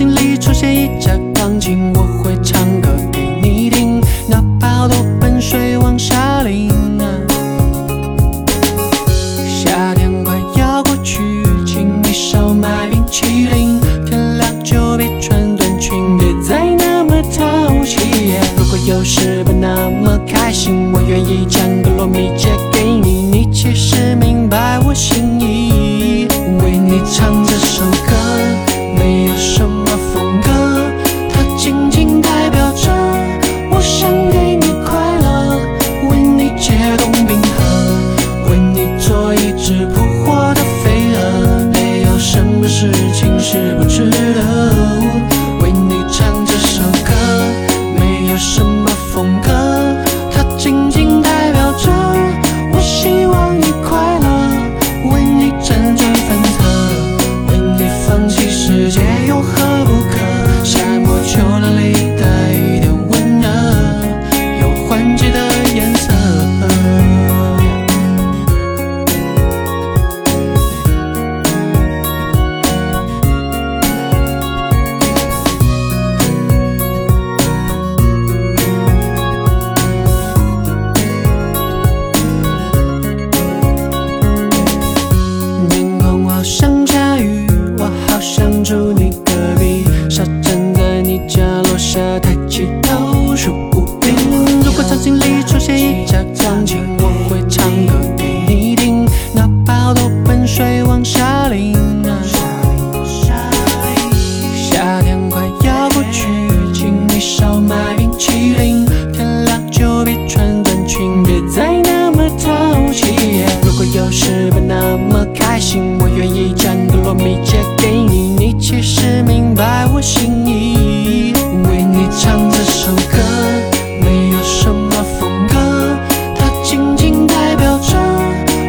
景里出现一架钢琴，我会唱歌给你听，哪怕多盆水往下淋啊。夏天快要过去，请你少买冰淇淋，天亮就别穿短裙，别再那么淘气。如果有时不那么开心，我愿意将格罗米借给你，你其实明白我心意，为你唱这首歌。 没有什么风格，它仅仅代表着我想给你快乐，为你解冻冰河，为你做一只扑火的飞蛾。没有什么事情是不值得，为你唱这首歌。没有什么风格，它仅仅代表着我希望你快乐，为你辗转反侧。 放弃世界有何不可？沙漠丘陵里的一点温热，有换季的颜色。天空好像下雨。 好想住你隔壁，傻站在你家楼下，抬起头数乌云。如果场景里出现一架钢琴，我会唱歌给你听，哪怕好多盆水往下淋啊。夏天快要过去，请你少买冰淇淋，天亮就别穿短裙，别再那么淘气。如果有时不那么开心，我愿意将格罗米借给你。 其实明白我心意，为你唱这首歌，没有什么风格，它仅仅代表着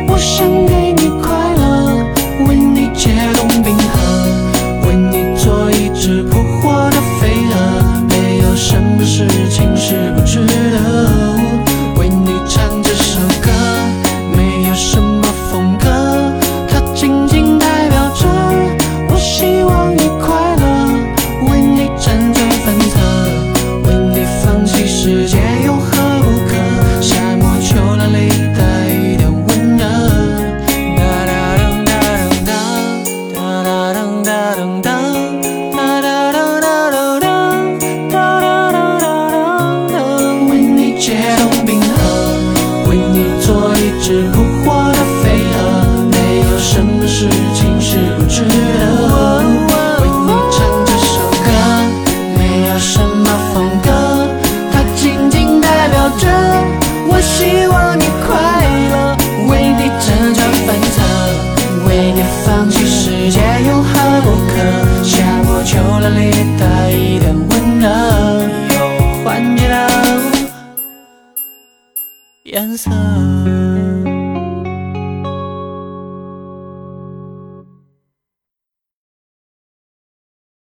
我想给你快乐，为你解冻冰河，为你做一只扑火的飞蛾。没有什么事情是不值得，为你唱这首歌，没有什么风格，它仅仅代表着我希望。 世界有何不可？沙漠丘陵里的一点温热。为你解冻冰河，为你做一只扑火的飞蛾。没有什么事情是不值得。为你唱这首歌，没有什么风格。 着，我希望你快乐，为你辗转反侧，为你放弃世界有何不可？沙漠丘陵里的一点温热，有换季的颜色。